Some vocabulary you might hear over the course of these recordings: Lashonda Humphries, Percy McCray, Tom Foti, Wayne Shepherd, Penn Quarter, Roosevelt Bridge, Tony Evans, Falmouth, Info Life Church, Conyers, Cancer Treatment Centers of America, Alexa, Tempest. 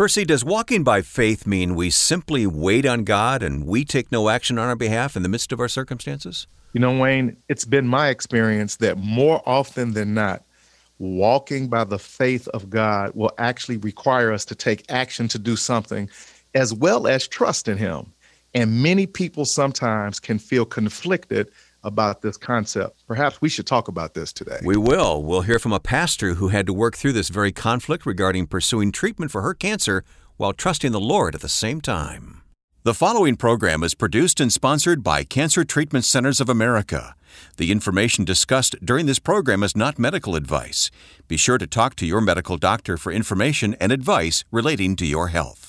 Percy, does walking by faith mean we simply wait on God and we take no action on our behalf in the midst of our circumstances? You know, Wayne, it's been my experience that more often than not, walking by the faith of God will actually require us to take action to do something, as well as trust in Him. And many people sometimes can feel conflicted about this concept. Perhaps we should talk about this today. We will. We'll hear from a pastor who had to work through this very conflict regarding pursuing treatment for her cancer while trusting the Lord at the same time. The following program is produced and sponsored by Cancer Treatment Centers of America. The information discussed during this program is not medical advice. Be sure to talk to your medical doctor for information and advice relating to your health.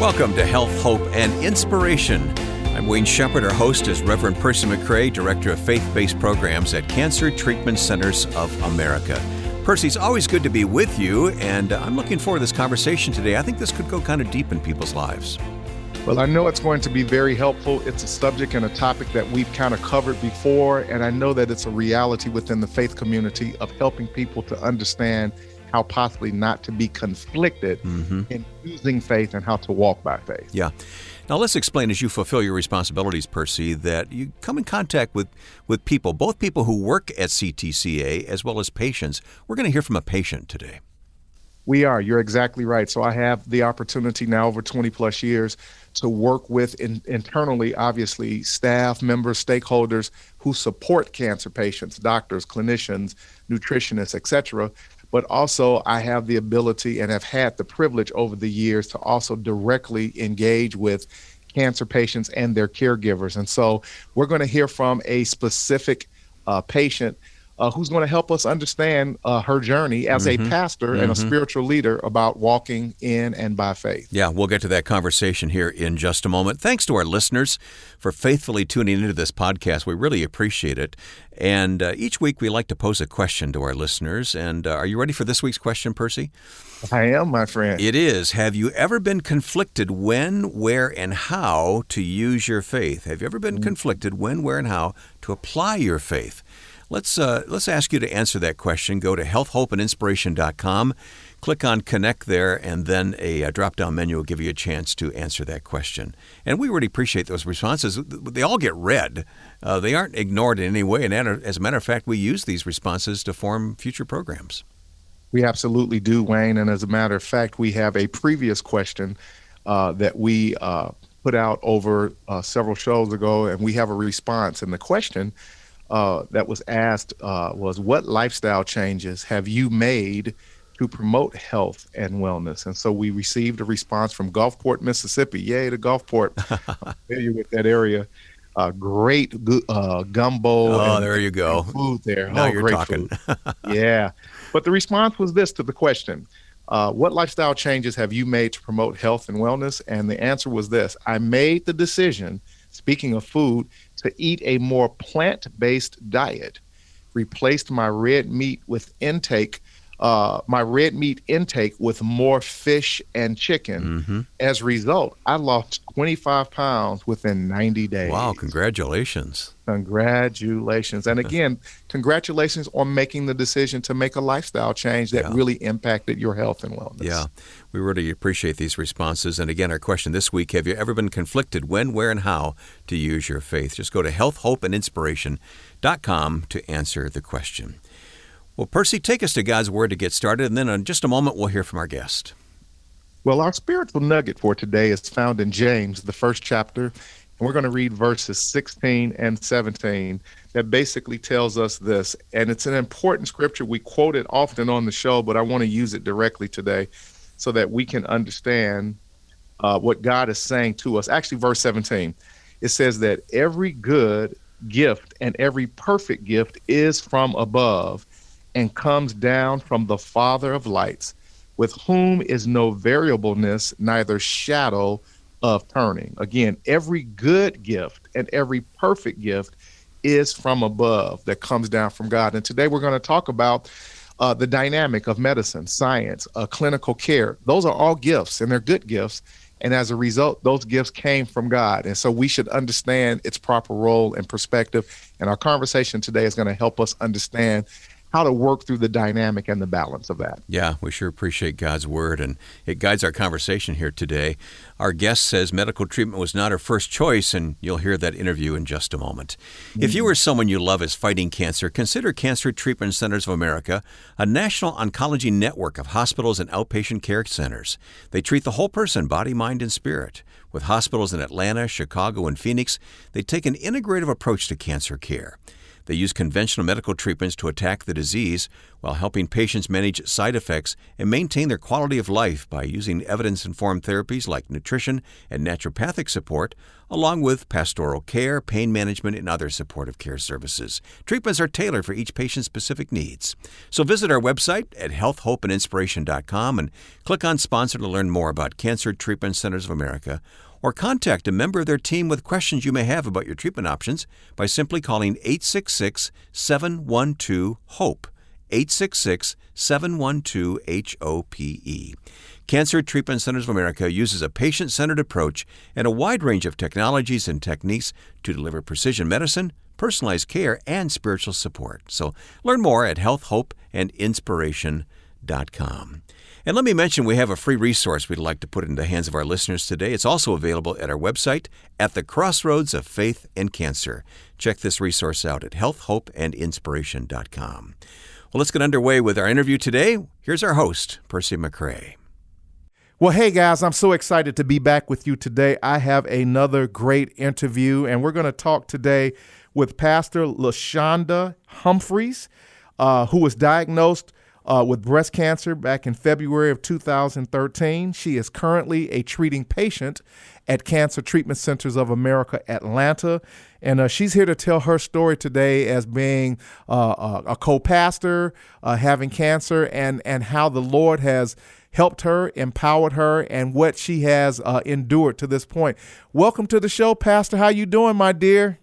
Welcome to Health, Hope, and Inspiration. I'm Wayne Shepherd. Our host is Reverend Percy McCray, Director of Faith-Based Programs at Cancer Treatment Centers of America. Percy, it's always good to be with you, and I'm looking forward to this conversation today. I think this could go kind of deep in people's lives. Well, I know it's going to be very helpful. It's a subject and a topic that we've kind of covered before, and I know that it's a reality within the faith community of helping people to understand how possibly not to be conflicted in using faith and how to walk by faith. Yeah. Now let's explain, as you fulfill your responsibilities, Percy, that you come in contact with people, both people who work at CTCA as well as patients. We're going to hear from a patient today. We are. You're exactly right. So I have the opportunity now over 20 plus years to work with internally, obviously, staff, members, stakeholders who support cancer patients, doctors, clinicians, nutritionists, et cetera. But also I have the ability and have had the privilege over the years to also directly engage with cancer patients and their caregivers. And so we're going to hear from a specific patient who's going to help us understand her journey as a pastor and a spiritual leader about walking in and by faith. Yeah, we'll get to that conversation here in just a moment. Thanks to our listeners for faithfully tuning into this podcast. We really appreciate it. And each week we like to pose a question to our listeners. And are you ready for this week's question, Percy? I am, my friend. It is. Have you ever been conflicted when, where, and how to use your faith? Have you ever been conflicted when, where, and how to apply your faith? Let's ask you to answer that question. Go to healthhopeandinspiration.com, click on Connect there, and then a drop-down menu will give you a chance to answer that question. And we really appreciate those responses. They all get read. They aren't ignored in any way. And as a matter of fact, we use these responses to form future programs. We absolutely do, Wayne. And as a matter of fact, we have a previous question that we put out over several shows ago, and we have a response. And the question that was asked was, what lifestyle changes have you made to promote health and wellness? And so we received a response from Gulfport, Mississippi. Yay to Gulfport. I'm familiar with that area. Great gumbo. Oh, there you go. Food there. Now you're great talking. Food. Yeah. But the response was this to the question, what lifestyle changes have you made to promote health and wellness? And the answer was this, I made the decision, speaking of food, to eat a more plant-based diet, replaced my red meat intake with more fish and chicken. As a result, I lost 25 pounds within 90 days. Wow, congratulations. Congratulations. And again, congratulations on making the decision to make a lifestyle change that really impacted your health and wellness. Yeah, we really appreciate these responses. And again, our question this week, have you ever been conflicted when, where, and how to use your faith? Just go to healthhopeandinspiration.com to answer the question. Well, Percy, take us to God's Word to get started, and then in just a moment we'll hear from our guest. Well, our spiritual nugget for today is found in James, the first chapter, and we're going to read verses 16 and 17 that basically tells us this, and it's an important scripture. We quote it often on the show, but I want to use it directly today so that we can understand what God is saying to us. Actually, verse 17, it says that every good gift and every perfect gift is from above, and comes down from the Father of lights, with whom is no variableness, neither shadow of turning. Again, every good gift and every perfect gift is from above, that comes down from God. And today we're going to talk about the dynamic of medicine, science, clinical care. Those are all gifts, and they're good gifts. And as a result, those gifts came from God. And so we should understand its proper role and perspective. And our conversation today is going to help us understand how to work through the dynamic and the balance of that. Yeah, we sure appreciate God's Word, and it guides our conversation here today. Our guest says medical treatment was not her first choice, and you'll hear that interview in just a moment. Mm-hmm. If you or someone you love is fighting cancer, consider Cancer Treatment Centers of America, a national oncology network of hospitals and outpatient care centers. They treat the whole person, body, mind, and spirit. With hospitals in Atlanta, Chicago, and Phoenix, they take an integrative approach to cancer care. They use conventional medical treatments to attack the disease while helping patients manage side effects and maintain their quality of life by using evidence-informed therapies like nutrition and naturopathic support, along with pastoral care, pain management, and other supportive care services. Treatments are tailored for each patient's specific needs. So visit our website at healthhopeandinspiration.com and click on Sponsor to learn more about Cancer Treatment Centers of America, or contact a member of their team with questions you may have about your treatment options by simply calling 866-712-HOPE, 866-712-HOPE. Cancer Treatment Centers of America uses a patient-centered approach and a wide range of technologies and techniques to deliver precision medicine, personalized care, and spiritual support. So learn more at healthhopeandinspiration.com. And let me mention, we have a free resource we'd like to put in the hands of our listeners today. It's also available at our website, At the Crossroads of Faith and Cancer. Check this resource out at healthhopeandinspiration.com. Well, let's get underway with our interview today. Here's our host, Percy McCray. Well, hey guys, I'm so excited to be back with you today. I have another great interview, and we're going to talk today with Pastor Lashonda Humphries, who was diagnosed with breast cancer back in February of 2013. She is currently a treating patient at Cancer Treatment Centers of America, Atlanta. And she's here to tell her story today as being a co-pastor, having cancer, and how the Lord has helped her, empowered her, and what she has endured to this point. Welcome to the show, Pastor. How you doing, my dear?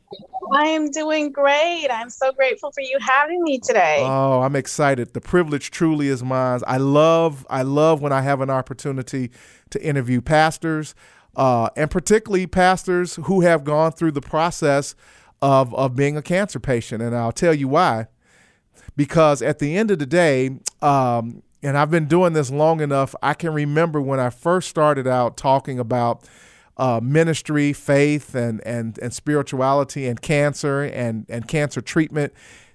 I am doing great. I'm so grateful for you having me today. Oh, I'm excited. The privilege truly is mine. I love when I have an opportunity to interview pastors, and particularly pastors who have gone through the process of being a cancer patient. And I'll tell you why. Because at the end of the day, and I've been doing this long enough, I can remember when I first started out talking about ministry, faith, and spirituality, and cancer, and cancer treatment,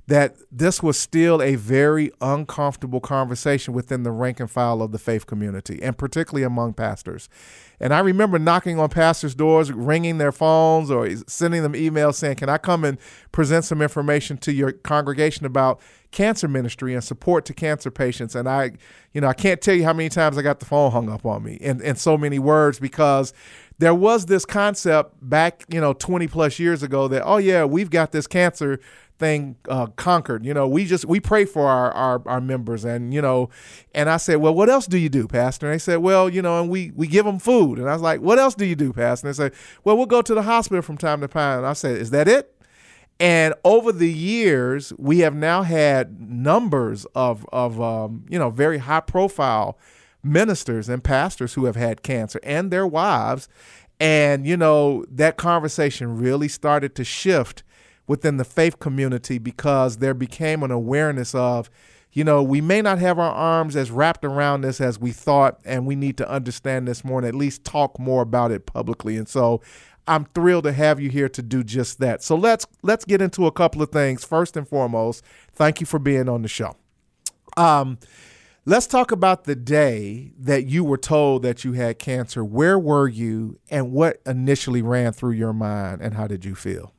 that this was still a very uncomfortable conversation within the rank and file of the faith community, and particularly among pastors. And I remember knocking on pastors' doors, ringing their phones, or sending them emails saying, can I come and present some information to your congregation about cancer ministry and support to cancer patients? And I can't tell you how many times I got the phone hung up on me in so many words, because there was this concept back, 20 plus years ago that, oh yeah, we've got this cancer thing conquered. We pray for our members, and I said, well, what else do you do, Pastor? And they said, well, and we give them food. And I was like, what else do you do, Pastor? And they said, well, we'll go to the hospital from time to time. And I said, is that it? And over the years, we have now had numbers of very high profile ministers and pastors who have had cancer, and their wives. And, that conversation really started to shift within the faith community, because there became an awareness of, we may not have our arms as wrapped around this as we thought, and we need to understand this more and at least talk more about it publicly. And so I'm thrilled to have you here to do just that. So let's get into a couple of things. First and foremost, thank you for being on the show. Let's talk about the day that you were told that you had cancer. Where were you, and what initially ran through your mind, and how did you feel?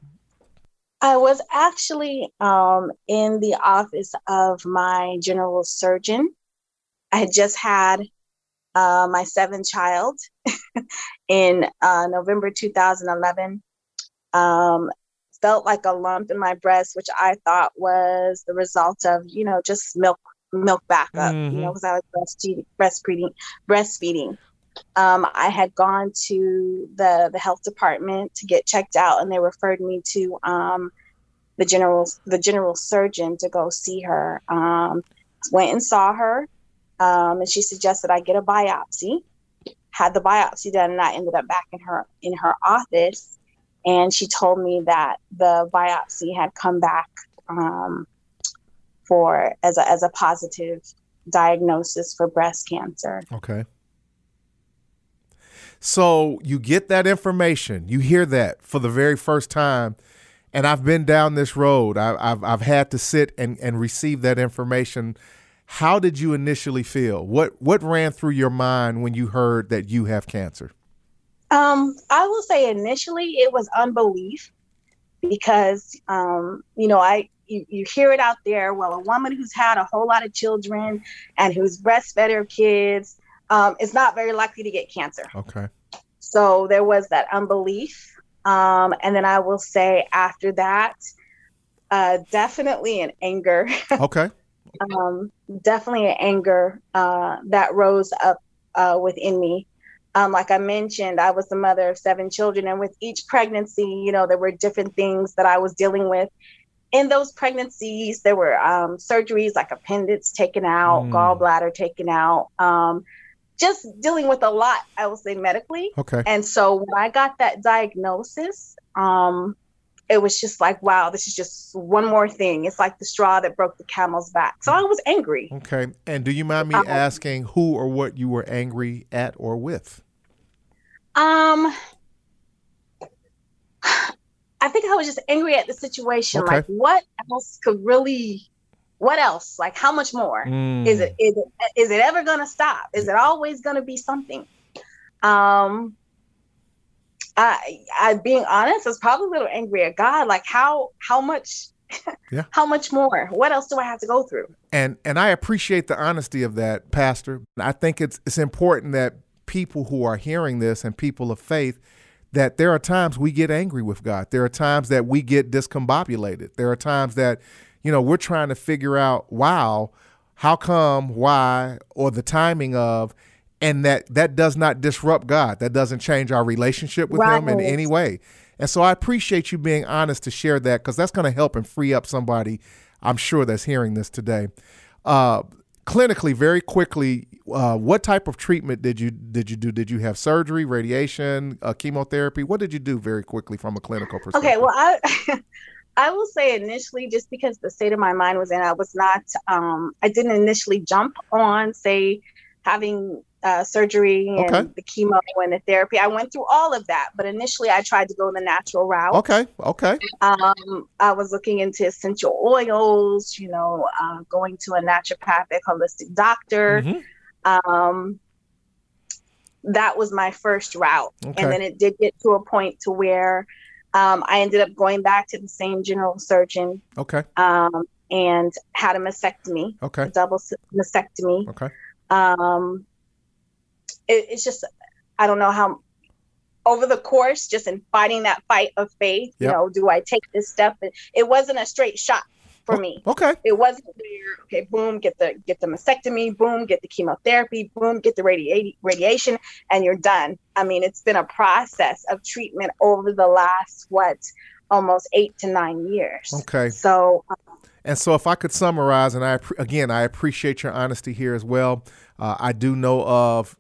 I was actually in the office of my general surgeon. I had just had my seventh child in November 2011. Felt like a lump in my breast, which I thought was the result of, just milk backup, mm-hmm. Because I was breastfeeding. I had gone to the health department to get checked out, and they referred me to the general surgeon to go see her. Went and saw her. And she suggested I get a biopsy. Had the biopsy done, and I ended up back in her office, and she told me that the biopsy had come back for as a positive diagnosis for breast cancer. Okay. So you get that information, you hear that for the very first time, and I've been down this road. I've had to sit and receive that information. How did you initially feel? What ran through your mind when you heard that you have cancer? I will say initially it was unbelief because, you hear it out there. Well, a woman who's had a whole lot of children and who's breastfed her kids is not very likely to get cancer. Okay. So there was that unbelief. And then I will say after that, definitely an anger. Okay. Definitely an anger that rose up within me. Like I mentioned, I was the mother of 7 children, and with each pregnancy, there were different things that I was dealing with. In those pregnancies, there were surgeries like appendix taken out, gallbladder taken out, just dealing with a lot, I will say, medically. Okay. And so when I got that diagnosis, it was just like, wow, this is just one more thing. It's like the straw that broke the camel's back. So I was angry. Okay. And do you mind me asking who or what you were angry at or with? I think I was just angry at the situation. Okay. Like what else? Like how much more? Is it ever going to stop? Is it always going to be something? I being honest, I was probably a little angry at God. Like how much, yeah. How much more? What else do I have to go through? And I appreciate the honesty of that, Pastor. I think it's important that people who are hearing this and people of faith, that there are times we get angry with God. There are times that we get discombobulated. There are times that, we're trying to figure out, wow, how come, why, or the timing of. And that does not disrupt God. That doesn't change our relationship with Him in any way. And so I appreciate you being honest to share that, because that's going to help and free up somebody, I'm sure, that's hearing this today. Clinically, very quickly, what type of treatment did you do? Did you have surgery, radiation, chemotherapy? What did you do very quickly from a clinical perspective? Okay, well, I will say initially, just because the state of my mind was in, I was not, I didn't initially jump on, say, having surgery and the chemo and the therapy. I went through all of that, but initially I tried to go the natural route. Okay. I was looking into essential oils, going to a naturopathic, holistic doctor. Mm-hmm. That was my first route. Okay. And then it did get to a point to where I ended up going back to the same general surgeon. Okay. And had a mastectomy. Okay. A double mastectomy. Okay. It's just, I don't know how, over the course, just in fighting that fight of faith, do I take this step? It wasn't a straight shot for me. Okay. It wasn't there, okay, boom, get the mastectomy, boom, get the chemotherapy, boom, get the radiation, and you're done. I mean, it's been a process of treatment over the last, almost 8 to 9 years. Okay. So... And so if I could summarize, and I appreciate your honesty here as well. I do know of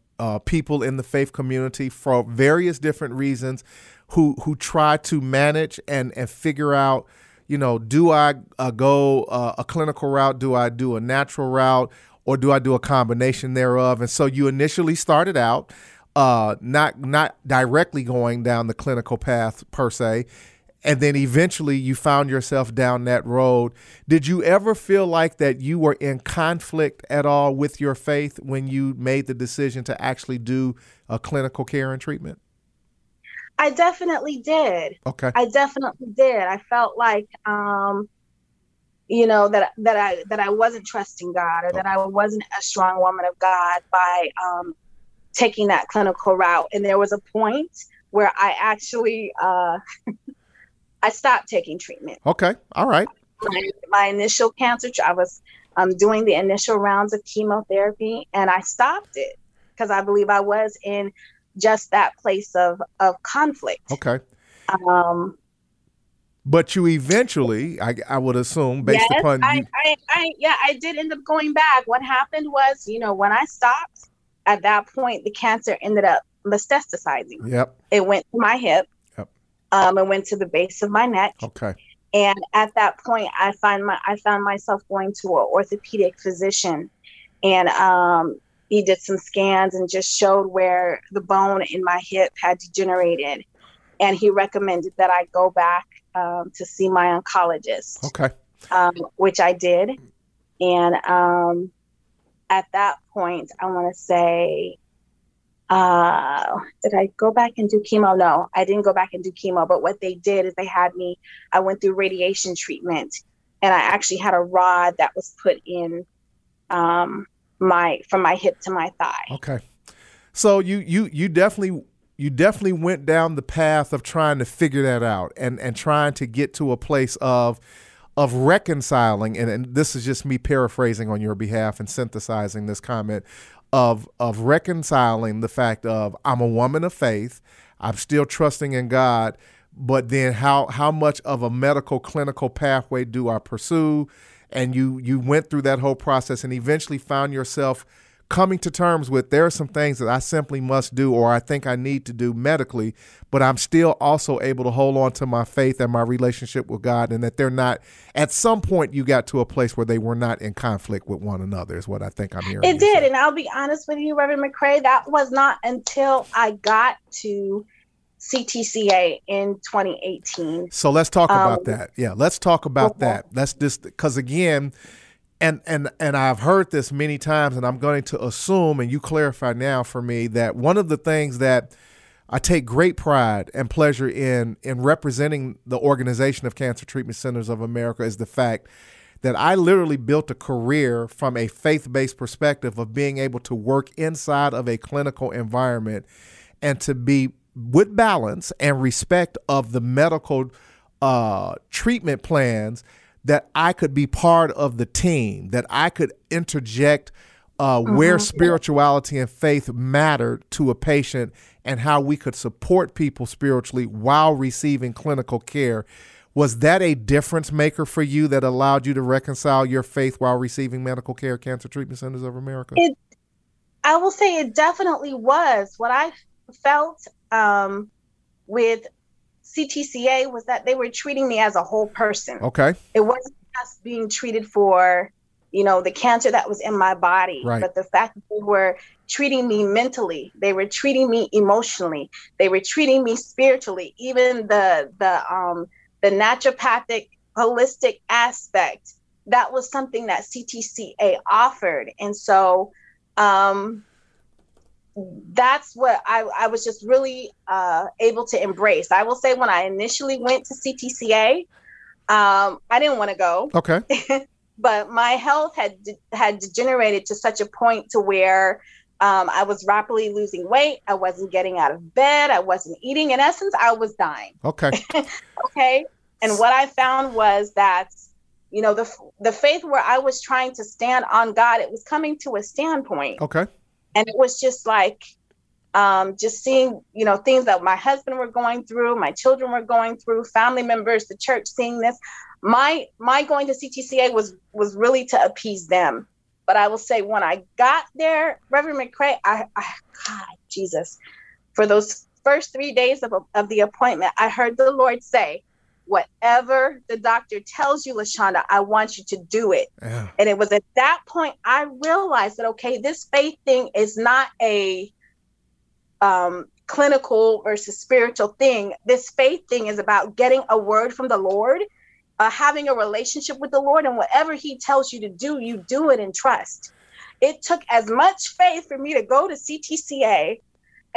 people in the faith community for various different reasons who try to manage and figure out, do I go a clinical route? Do I do a natural route, or do I do a combination thereof? And so you initially started out not directly going down the clinical path per se. And then eventually you found yourself down that road. Did you ever feel like that you were in conflict at all with your faith when you made the decision to actually do a clinical care and treatment? I definitely did. Okay. I felt like, that I wasn't trusting God, or that I wasn't a strong woman of God by taking that clinical route. And there was a point where I actually... I stopped taking treatment. Okay. All right. My initial cancer, I was doing the initial rounds of chemotherapy, and I stopped it because I believe I was in just that place of conflict. Okay. But you eventually, I would assume, based upon you. I did end up going back. What happened was, when I stopped, at that point, the cancer ended up metastasizing. Yep. It went to my hip. It went to the base of my neck. Okay. And at that point, I found myself going to an orthopedic physician, and he did some scans and just showed where the bone in my hip had degenerated. And he recommended that I go back to see my oncologist, which I did. And at that point, I want to say, did I go back and do chemo? No, I didn't go back and do chemo. But what they did is they had me, I went through radiation treatment, and I actually had a rod that was put in from my hip to my thigh. Okay. So you definitely went down the path of trying to figure that out, and trying to get to a place of reconciling. And this is just me paraphrasing on your behalf and synthesizing this comment of reconciling the fact of, I'm a woman of faith. I'm still trusting in God, but then how much of a medical clinical pathway do I pursue? And you went through that whole process and eventually found yourself coming to terms with, there are some things that I simply must do, or I think I need to do medically, but I'm still also able to hold on to my faith and my relationship with God, and that they're not, at some point you got to a place where they were not in conflict with one another, is what I think I'm hearing. It did. Say. And I'll be honest with you, Reverend McCray, that was not until I got to CTCA in 2018. So let's talk about that. Yeah. Let's talk about that. Let's just, because again, and I've heard this many times, and I'm going to assume, and you clarify now for me, that one of the things that I take great pride and pleasure in representing the organization of Cancer Treatment Centers of America is the fact that I literally built a career from a faith-based perspective of being able to work inside of a clinical environment and to be with balance and respect of the medical treatment plans, that I could be part of the team, that I could interject where spirituality and faith mattered to a patient, and how we could support people spiritually while receiving clinical care. Was that a difference maker for you that allowed you to reconcile your faith while receiving medical care at Cancer Treatment Centers of America? I will say it definitely was. What I felt with CTCA was that they were treating me as a whole person. Okay. It wasn't just being treated for, the cancer that was in my body, right, but the fact that they were treating me mentally, they were treating me emotionally, they were treating me spiritually, even the naturopathic holistic aspect, that was something that CTCA offered. And so, that's what I was just really able to embrace. I will say, when I initially went to CTCA, I didn't want to go. Okay. But my health had degenerated to such a point to where I was rapidly losing weight. I wasn't getting out of bed. I wasn't eating. In essence, I was dying. Okay. Okay. And what I found was that, the faith where I was trying to stand on God, it was coming to a standpoint. Okay. And it was just like, just seeing, things that my husband were going through, my children were going through, family members, the church seeing this. My going to CTCA was really to appease them. But I will say, when I got there, Reverend McCray, for those first 3 days of the appointment, I heard the Lord say, whatever the doctor tells you, Lashonda, I want you to do it. Yeah. And it was at that point I realized that, okay, this faith thing is not a clinical versus spiritual thing. This faith thing is about getting a word from the Lord, having a relationship with the Lord, and whatever he tells you to do, you do it in trust. It took as much faith for me to go to CTCA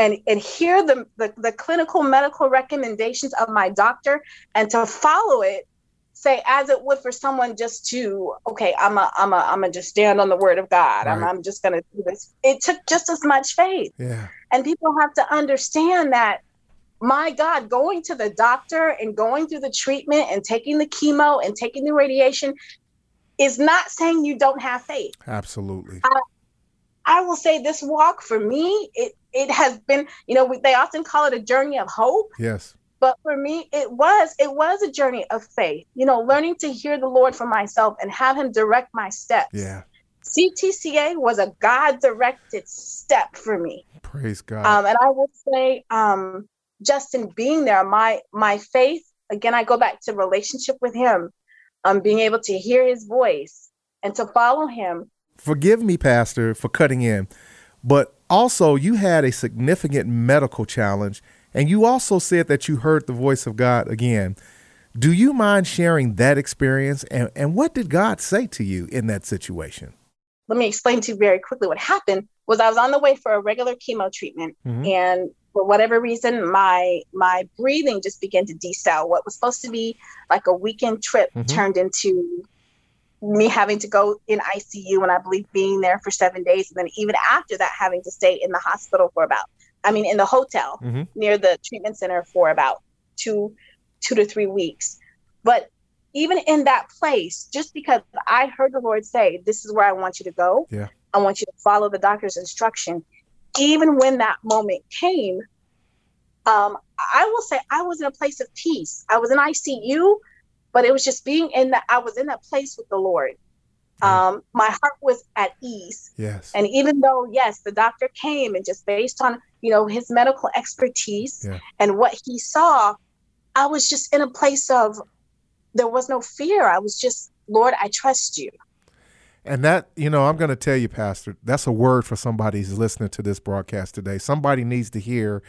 and hear the clinical medical recommendations of my doctor, and to follow it, say, as it would for someone just to, okay, I'm gonna just stand on the word of God. Right. I'm just gonna do this. It took just as much faith. Yeah. And people have to understand that, my God, going to the doctor and going through the treatment and taking the chemo and taking the radiation is not saying you don't have faith. Absolutely. I will say this walk for me, it has been, they often call it a journey of hope. Yes. But for me, it was a journey of faith, learning to hear the Lord for myself and have him direct my steps. Yeah. CTCA was a God-directed step for me. Praise God. And I will say, just in being there, my faith again, I go back to relationship with him, being able to hear his voice and to follow him. Forgive me, Pastor, for cutting in, but also you had a significant medical challenge, and you also said that you heard the voice of God again. Do you mind sharing that experience, and what did God say to you in that situation? Let me explain to you very quickly what happened was I was on the way for a regular chemo treatment, and for whatever reason, my breathing just began to decel. What was supposed to be like a weekend trip turned into me having to go in ICU, and I believe being there for 7 days. And then even after that, having to stay in the hospital for about, in the hotel near the treatment center for about two to 3 weeks. But even in that place, just because I heard the Lord say, this is where I want you to go. Yeah. I want you to follow the doctor's instruction. Even when that moment came, I will say I was in a place of peace. I was in ICU, but it was just being I was in that place with the Lord. My heart was at ease. Yes. And even though, yes, the doctor came and just based on, his medical expertise and what he saw, I was just in a place of, there was no fear. I was just, Lord, I trust you. And that, I'm going to tell you, Pastor, that's a word for somebody who's listening to this broadcast today. Somebody needs to hear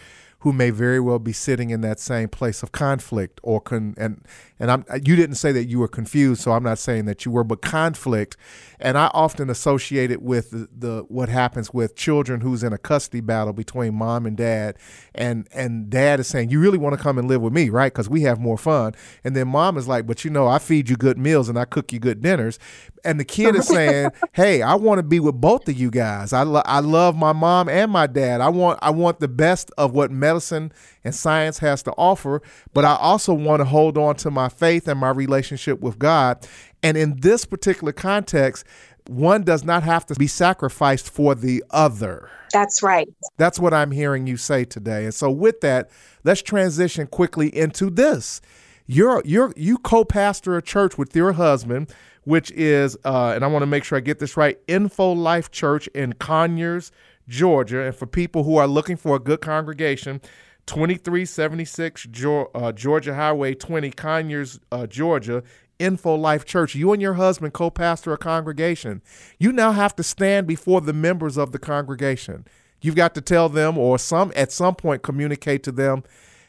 who may very well be sitting in that same place of conflict or you didn't say that you were confused, so I'm not saying that you were, but conflict. And I often associate it with the what happens with children who's in a custody battle between mom and dad, and dad is saying, you really want to come and live with me, right? Because we have more fun. And then mom is like, but I feed you good meals and I cook you good dinners. And the kid is saying, hey, I want to be with both of you guys. I love my mom and my dad. I want the best of what medicine and science has to offer, but I also want to hold on to my faith and my relationship with God. And in this particular context, one does not have to be sacrificed for the other. That's right. That's what I'm hearing you say today. And so with that, let's transition quickly into this. You co-pastor a church with your husband, which is, and I want to make sure I get this right, Info Life Church in Conyers, Georgia. And for people who are looking for a good congregation, 2376 Georgia Highway 20, Conyers, Georgia, Info Life Church. You and your husband co-pastor a congregation. You now have to stand before the members of the congregation. You've got to tell them at some point communicate to them,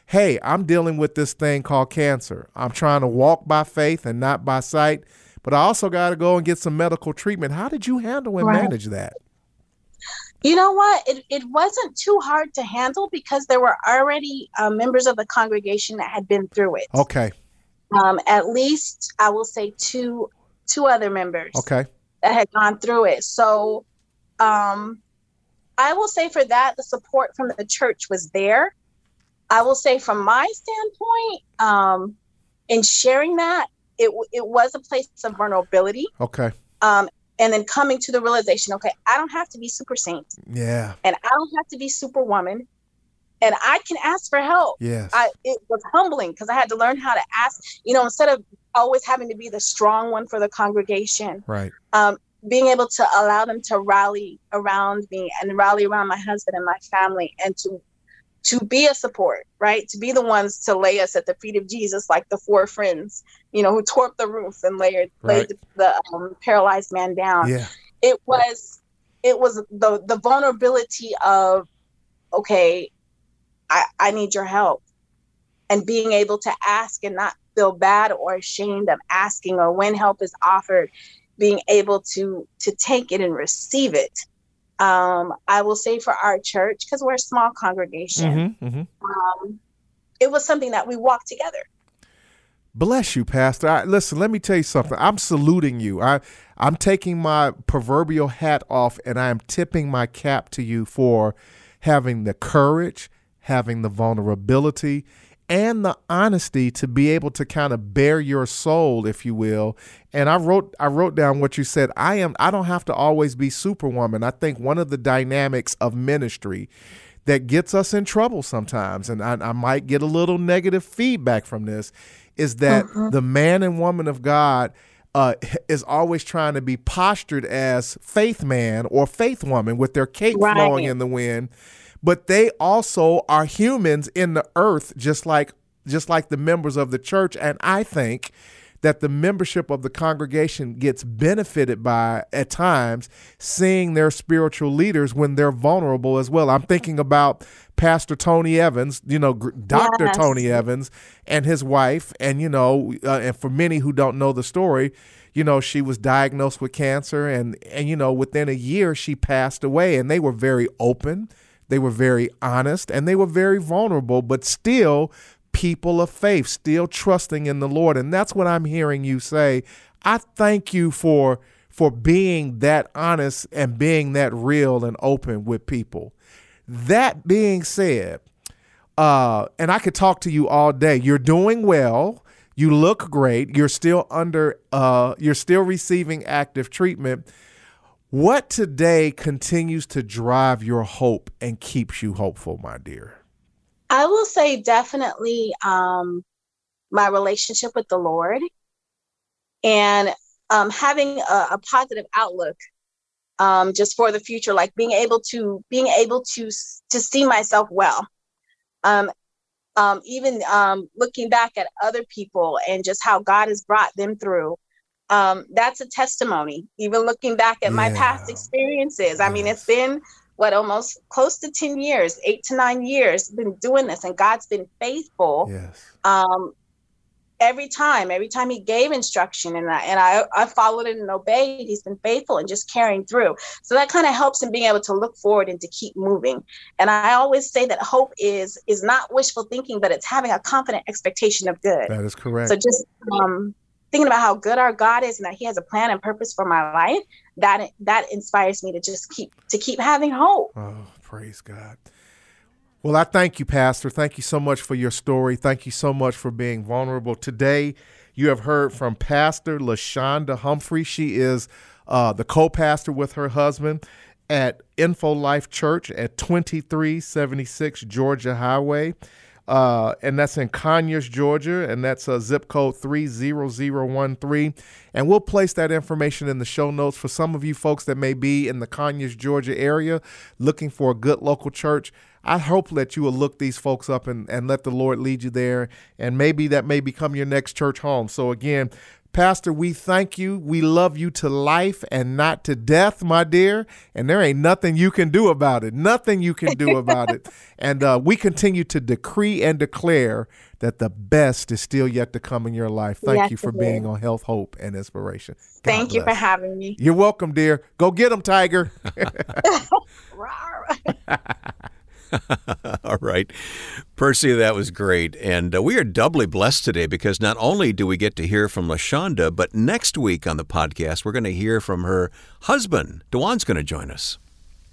hey, I'm dealing with this thing called cancer. I'm trying to walk by faith and not by sight, but I also got to go and get some medical treatment. How did you handle and manage that? You know what? It wasn't too hard to handle because there were already members of the congregation that had been through it. Okay. At least I will say two other members. Okay. That had gone through it. So, I will say for that, the support from the church was there. I will say from my standpoint, in sharing that, it was a place of vulnerability. Okay. And then coming to the realization, okay, I don't have to be super saint. Yeah. And I don't have to be superwoman. And I can ask for help. Yes. It was humbling because I had to learn how to ask, instead of always having to be the strong one for the congregation. Right. Being able to allow them to rally around me and rally around my husband and my family and to be a support, right? To be the ones to lay us at the feet of Jesus, like the four friends, who tore up the roof and laid the paralyzed man down. Yeah. It was the vulnerability of, okay, I need your help, and being able to ask and not feel bad or ashamed of asking, or when help is offered, being able to take it and receive it. I will say for our church, because we're a small congregation, it was something that we walked together. Bless you, Pastor. Listen, let me tell you something. I'm saluting you. I'm taking my proverbial hat off, and I am tipping my cap to you for having the courage, having the vulnerability, and the honesty to be able to kind of bare your soul, if you will. And I wrote down what you said. I don't have to always be superwoman. I think one of the dynamics of ministry that gets us in trouble sometimes, and I might get a little negative feedback from this, is that the man and woman of God is always trying to be postured as faith man or faith woman with their cape flowing in the wind. But they also are humans in the earth, just like just like the members of the church. And I think that the membership of the congregation gets benefited by, at times, seeing their spiritual leaders when they're vulnerable as well. I'm thinking about Pastor Tony Evans, you know, Dr. Yes. Tony Evans and his wife. And, you know, and for many who don't know the story, you know, she was diagnosed with cancer and, you know, within a year she passed away, and they were very open. They were very honest and they were very vulnerable, but still people of faith, still trusting in the Lord. And that's what I'm hearing you say. I thank you for being that honest and being that real and open with people. That being said, and I could talk to you all day. You're doing well. You look great. You're still you're still receiving active treatment. What today continues to drive your hope and keeps you hopeful, my dear? I will say definitely my relationship with the Lord and having a positive outlook just for the future, like being able to see myself well. Even looking back at other people and just how God has brought them through, that's a testimony. Even looking back at my past experiences, I mean, it's been almost close to 10 years, 8 to 9 years, been doing this, and God's been faithful. Yes. Every time He gave instruction and I followed it and obeyed, He's been faithful and just carrying through. So that kind of helps in being able to look forward and to keep moving. And I always say that hope is not wishful thinking, but it's having a confident expectation of good. That is correct. So just thinking about how good our God is and that He has a plan and purpose for my life, that inspires me to just keep having hope. Oh, praise God. Well, I thank you, Pastor. Thank you so much for your story. Thank you so much for being vulnerable. Today, you have heard from Pastor Lashonda Humphries. She is the co-pastor with her husband at Info Life Church at 2376 Georgia Highway. And that's in Conyers, Georgia, and that's zip code 30013. And we'll place that information in the show notes for some of you folks that may be in the Conyers, Georgia area looking for a good local church. I hope that you will look these folks up and let the Lord lead you there, and maybe that may become your next church home. So again, Pastor, we thank you. We love you to life and not to death, my dear. And there ain't nothing you can do about it. Nothing you can do about it. And we continue to decree and declare that the best is still yet to come in your life. Thank you for being on Health, Hope, and Inspiration. Thank you for having me. You're welcome, dear. Go get him, Tiger. All right. Percy, that was great. And we are doubly blessed today because not only do we get to hear from Lashonda, but next week on the podcast, we're going to hear from her husband. Dewan's going to join us.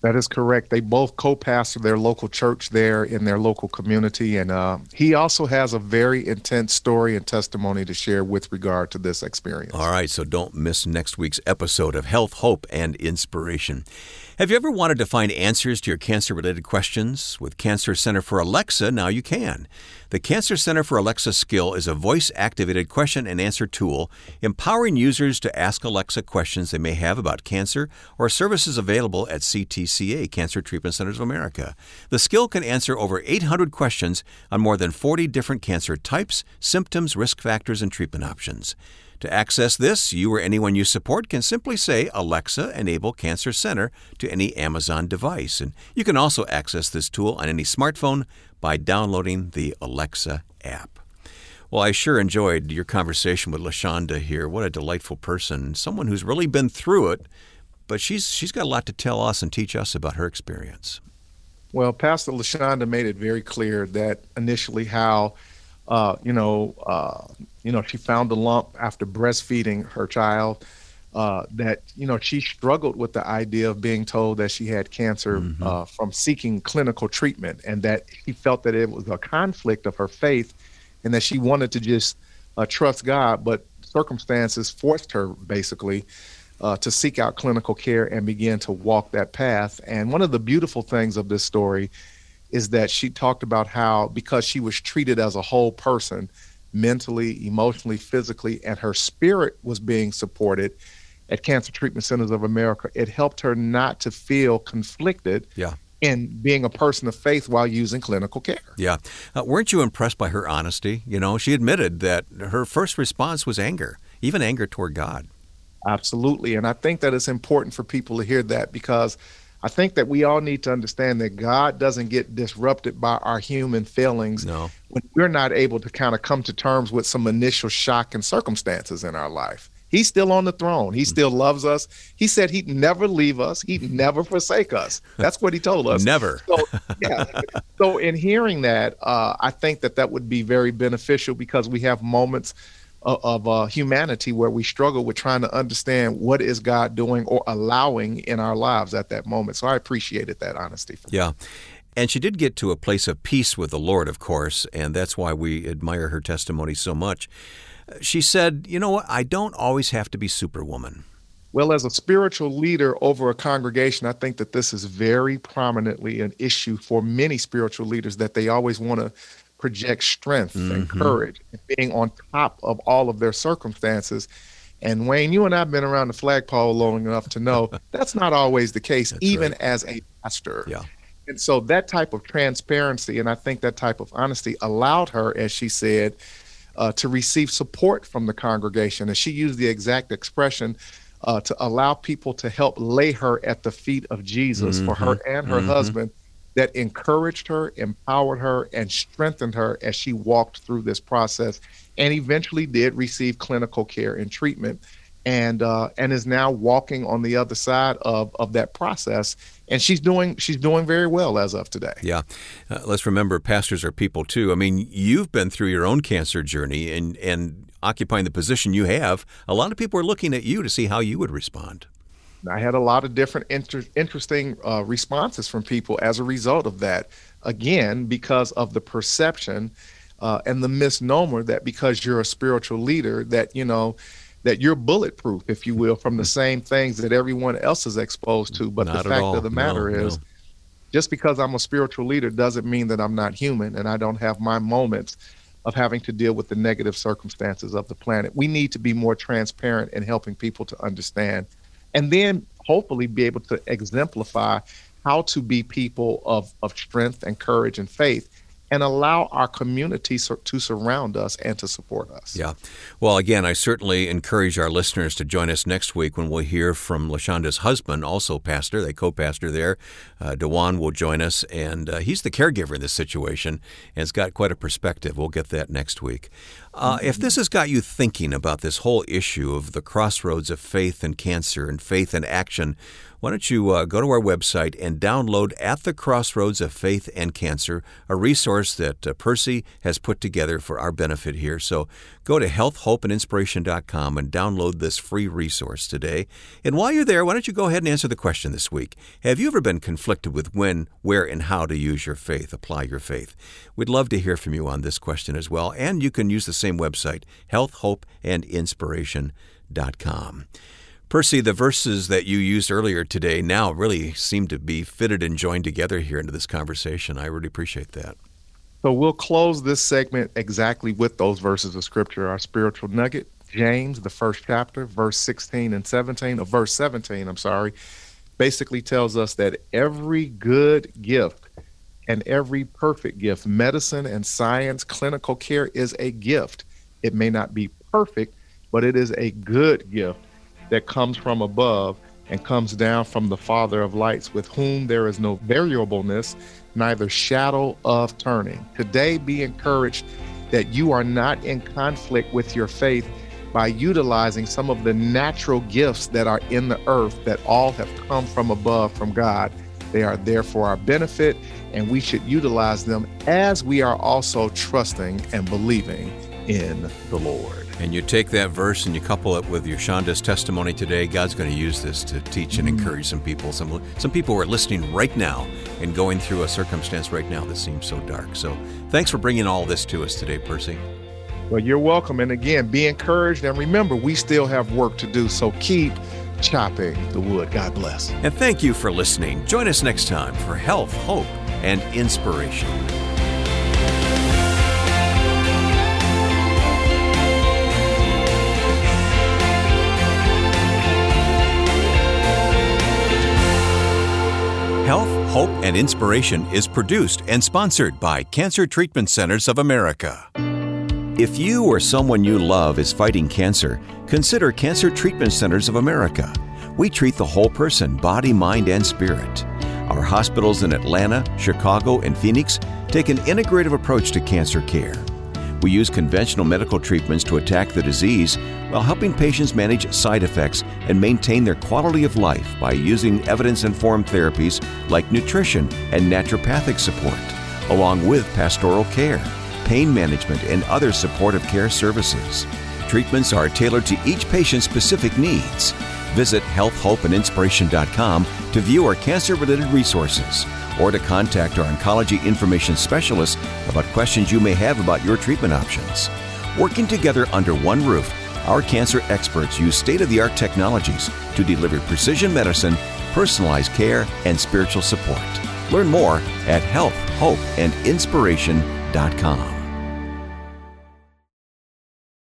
That is correct. They both co-pastor their local church there in their local community. And he also has a very intense story and testimony to share with regard to this experience. All right. So don't miss next week's episode of Health, Hope, and Inspiration. Have you ever wanted to find answers to your cancer-related questions? With Cancer Center for Alexa, now you can. The Cancer Center for Alexa skill is a voice-activated question and answer tool empowering users to ask Alexa questions they may have about cancer or services available at CTCA, Cancer Treatment Centers of America. The skill can answer over 800 questions on more than 40 different cancer types, symptoms, risk factors, and treatment options. To access this, you or anyone you support can simply say, Alexa, enable Cancer Center to any Amazon device. And you can also access this tool on any smartphone by downloading the Alexa app. Well, I sure enjoyed your conversation with Lashonda here. What a delightful person, someone who's really been through it, but she's got a lot to tell us and teach us about her experience. Well, Pastor Lashonda made it very clear that initially how she found the lump after breastfeeding her child, that, you know, she struggled with the idea of being told that she had cancer from seeking clinical treatment, and that she felt that it was a conflict of her faith and that she wanted to just trust God. But circumstances forced her basically to seek out clinical care and begin to walk that path. And one of the beautiful things of this story is that she talked about how, because she was treated as a whole person, mentally, emotionally, physically, and her spirit was being supported at Cancer Treatment Centers of America, it helped her not to feel conflicted in being a person of faith while using clinical care. Yeah. Weren't you impressed by her honesty? You know, she admitted that her first response was anger, even anger toward God. Absolutely. And I think that it's important for people to hear that, because I think that we all need to understand that God doesn't get disrupted by our human feelings when we're not able to kind of come to terms with some initial shock and circumstances in our life. He's still on the throne. He still loves us. He said he'd never leave us. He'd never forsake us. That's what he told us. Never. So in hearing that, I think that that would be very beneficial, because we have moments of humanity where we struggle with trying to understand what is God doing or allowing in our lives at that moment. So I appreciated that honesty. Yeah. And she did get to a place of peace with the Lord, of course, and that's why we admire her testimony so much. She said, you know what, I don't always have to be Superwoman. Well, as a spiritual leader over a congregation, I think that this is very prominently an issue for many spiritual leaders, that they always want to project strength and courage and being on top of all of their circumstances. And Wayne, you and I have been around the flagpole long enough to know that's not always the case, that's even right. As a pastor. Yeah. And so that type of transparency, and I think that type of honesty, allowed her, as she said, to receive support from the congregation. And she used the exact expression, to allow people to help lay her at the feet of Jesus for her and her husband, that encouraged her, empowered her, and strengthened her as she walked through this process, and eventually did receive clinical care and treatment, and is now walking on the other side of that process. And she's doing very well as of today. Yeah. Let's remember, pastors are people too. I mean, you've been through your own cancer journey, and occupying the position you have, a lot of people are looking at you to see how you would respond. I had a lot of different interesting responses from people as a result of that, again, because of the perception and the misnomer that because you're a spiritual leader that, you know, that you're bulletproof, if you will, from the same things that everyone else is exposed to. But not the fact of the matter is, just because I'm a spiritual leader doesn't mean that I'm not human and I don't have my moments of having to deal with the negative circumstances of the planet. We need to be more transparent in helping people to understand, and then hopefully be able to exemplify how to be people of strength and courage and faith, and allow our community to surround us and to support us. Yeah. Well, again, I certainly encourage our listeners to join us next week when we'll hear from Lashonda's husband, also pastor. They co-pastor there. Dewan will join us, and he's the caregiver in this situation and has got quite a perspective. We'll get that next week. If this has got you thinking about this whole issue of the crossroads of faith and cancer and faith and action, why don't you go to our website and download At the Crossroads of Faith and Cancer, a resource that Percy has put together for our benefit here. So go to healthhopeandinspiration.com and download this free resource today. And while you're there, why don't you go ahead and answer the question this week. Have you ever been conflicted with when, where, and how to use your faith, apply your faith? We'd love to hear from you on this question as well. And you can use the same website, healthhopeandinspiration.com. Percy, the verses that you used earlier today now really seem to be fitted and joined together here into this conversation. I really appreciate that. So we'll close this segment exactly with those verses of Scripture. Our spiritual nugget, James, the first chapter, verse 17, basically tells us that every good gift and every perfect gift, medicine and science, clinical care, is a gift. It may not be perfect, but it is a good gift that comes from above and comes down from the Father of lights, with whom there is no variableness, neither shadow of turning. Today, be encouraged that you are not in conflict with your faith by utilizing some of the natural gifts that are in the earth that all have come from above, from God. They are there for our benefit, and we should utilize them as we are also trusting and believing in the Lord. And you take that verse and you couple it with Yoshanda's testimony today. God's going to use this to teach and encourage some people. Some people who are listening right now and going through a circumstance right now that seems so dark. So thanks for bringing all this to us today, Percy. Well, you're welcome. And again, be encouraged. And remember, we still have work to do. So keep chopping the wood. God bless. And thank you for listening. Join us next time for Health, Hope, and Inspiration. Hope and Inspiration is produced and sponsored by Cancer Treatment Centers of America. If you or someone you love is fighting cancer, consider Cancer Treatment Centers of America. We treat the whole person, body, mind, and spirit. Our hospitals in Atlanta, Chicago, and Phoenix take an integrative approach to cancer care. We use conventional medical treatments to attack the disease while helping patients manage side effects and maintain their quality of life by using evidence-informed therapies like nutrition and naturopathic support, along with pastoral care, pain management, and other supportive care services. Treatments are tailored to each patient's specific needs. Visit healthhopeandinspiration.com to view our cancer-related resources or to contact our oncology information specialist about questions you may have about your treatment options. Working together under one roof, our cancer experts use state-of-the-art technologies to deliver precision medicine, personalized care, and spiritual support. Learn more at healthhopeandinspiration.com.